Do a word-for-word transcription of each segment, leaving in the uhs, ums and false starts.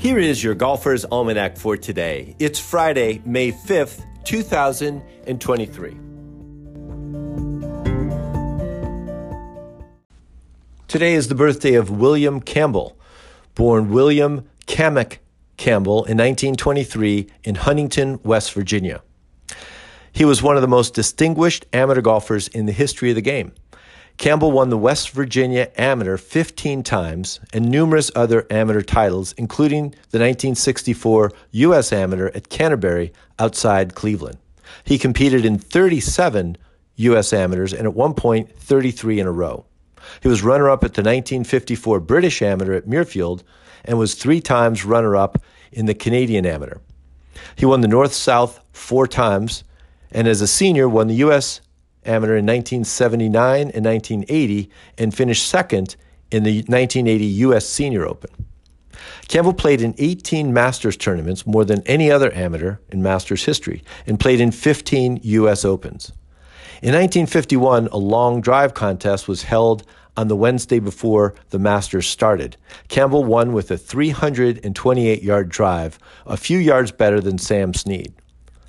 Here is your Golfer's Almanac for today. It's Friday, May fifth, two thousand twenty-three. Today is the birthday of William Campbell, born William Cammack Campbell in nineteen twenty-three in Huntington, West Virginia. He was one of the most distinguished amateur golfers in the history of the game. Campbell won the West Virginia Amateur fifteen times and numerous other amateur titles, including the nineteen sixty-four U S Amateur at Canterbury outside Cleveland. He competed in thirty-seven U S Amateurs and at one point thirty-three in a row. He was runner-up at the nineteen fifty-four British Amateur at Muirfield and was three times runner-up in the Canadian Amateur. He won the North-South four times and as a senior won the U S Amateur in nineteen seventy-nine and nineteen eighty and finished second in the nineteen eighty U S Senior Open. Campbell played in eighteen Masters tournaments, more than any other amateur in Masters history, and played in fifteen U S Opens. In nineteen fifty-one, a long drive contest was held on the Wednesday before the Masters started. Campbell won with a three hundred twenty-eight yard drive, a few yards better than Sam Snead.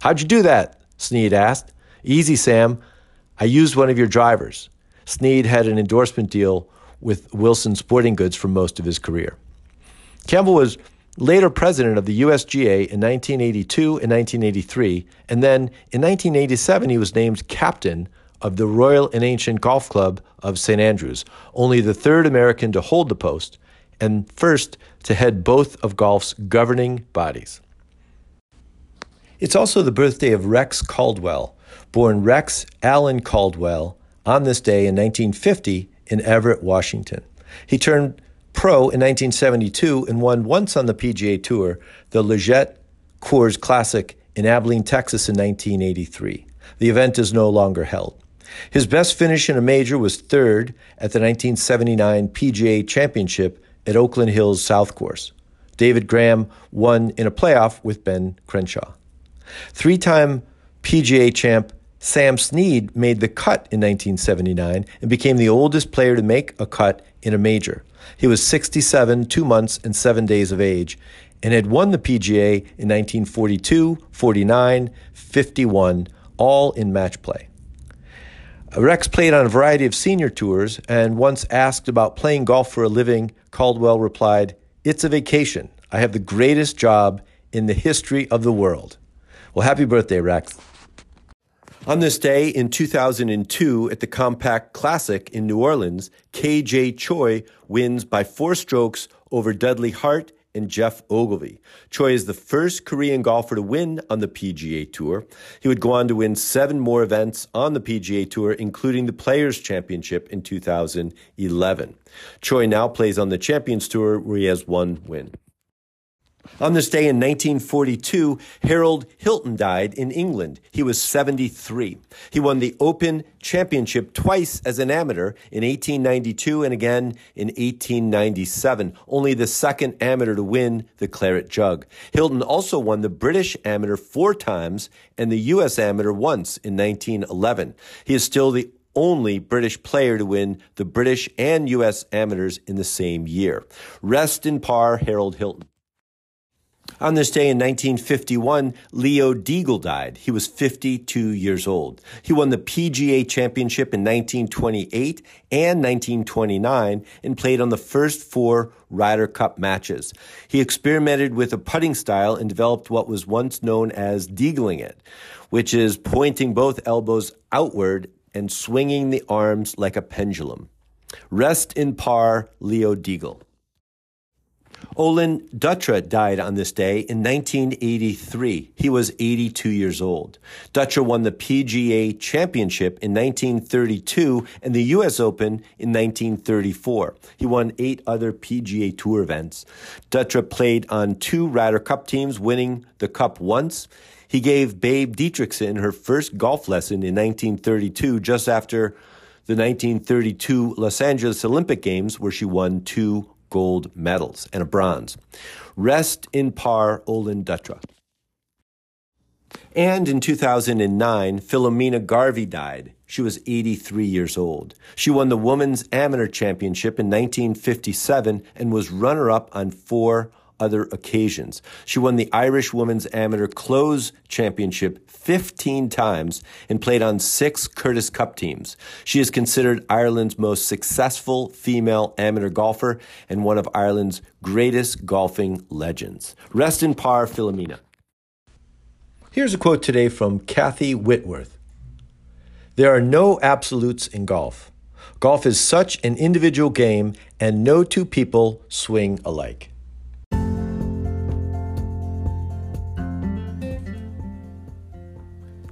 "How'd you do that?" Snead asked. "Easy, Sam. I used one of your drivers." Snead had an endorsement deal with Wilson Sporting Goods for most of his career. Campbell was later president of the U S G A in nineteen eighty-two and nineteen eighty-three, and then in nineteen eighty-seven he was named captain of the Royal and Ancient Golf Club of Saint Andrews, only the third American to hold the post and first to head both of golf's governing bodies. It's also the birthday of Rex Caldwell, born Rex Allen Caldwell on this day in nineteen fifty in Everett, Washington. He turned pro in nineteen seventy-two and won once on the P G A Tour, the Leggette Coors Classic in Abilene, Texas in nineteen eighty-three. The event is no longer held. His best finish in a major was third at the nineteen seventy-nine P G A Championship at Oakland Hills South Course. David Graham won in a playoff with Ben Crenshaw. Three-time P G A champ Sam Snead made the cut in nineteen seventy-nine and became the oldest player to make a cut in a major. He was sixty-seven, two months, and seven days of age and had won the P G A in nineteen forty-two, forty-nine, fifty-one, all in match play. Rex played on a variety of senior tours, and once asked about playing golf for a living, Caldwell replied, "It's a vacation. I have the greatest job in the history of the world." Well, happy birthday, Rex. On this day in two thousand two at the Compaq Classic in New Orleans, K J Choi wins by four strokes over Dudley Hart and Jeff Ogilvy. Choi is the first Korean golfer to win on the P G A Tour. He would go on to win seven more events on the P G A Tour, including the Players Championship in two thousand eleven. Choi now plays on the Champions Tour, where he has one win. On this day in nineteen forty-two, Harold Hilton died in England. He was seventy-three. He won the Open Championship twice as an amateur, in eighteen ninety-two and again in eighteen ninety-seven, only the second amateur to win the Claret Jug. Hilton also won the British Amateur four times and the U S Amateur once in nineteen eleven. He is still the only British player to win the British and U S Amateurs in the same year. Rest in par, Harold Hilton. On this day in nineteen fifty-one, Leo Diegel died. He was fifty-two years old. He won the P G A Championship in nineteen twenty-eight and nineteen twenty-nine and played on the first four Ryder Cup matches. He experimented with a putting style and developed what was once known as Diegling it, which is pointing both elbows outward and swinging the arms like a pendulum. Rest in par, Leo Diegel. Olin Dutra died on this day in nineteen eighty-three. He was eighty-two years old. Dutra won the P G A Championship in nineteen thirty-two and the U S Open in nineteen thirty-four. He won eight other P G A Tour events. Dutra played on two Ryder Cup teams, winning the Cup once. He gave Babe Didrikson her first golf lesson in nineteen thirty-two, just after the nineteen thirty-two Los Angeles Olympic Games, where she won two gold medals and a bronze. Rest in par, Olin Dutra. And in two thousand nine, Philomena Garvey died. She was eighty-three years old. She won the Women's Amateur Championship in nineteen fifty-seven and was runner-up on four other occasions. She won the Irish Women's Amateur Close Championship fifteen times and played on six Curtis Cup teams. She is considered Ireland's most successful female amateur golfer and one of Ireland's greatest golfing legends. Rest in power, Philomena. Here's a quote today from Kathy Whitworth. There are no absolutes in golf. Golf is such an individual game, and no two people swing alike.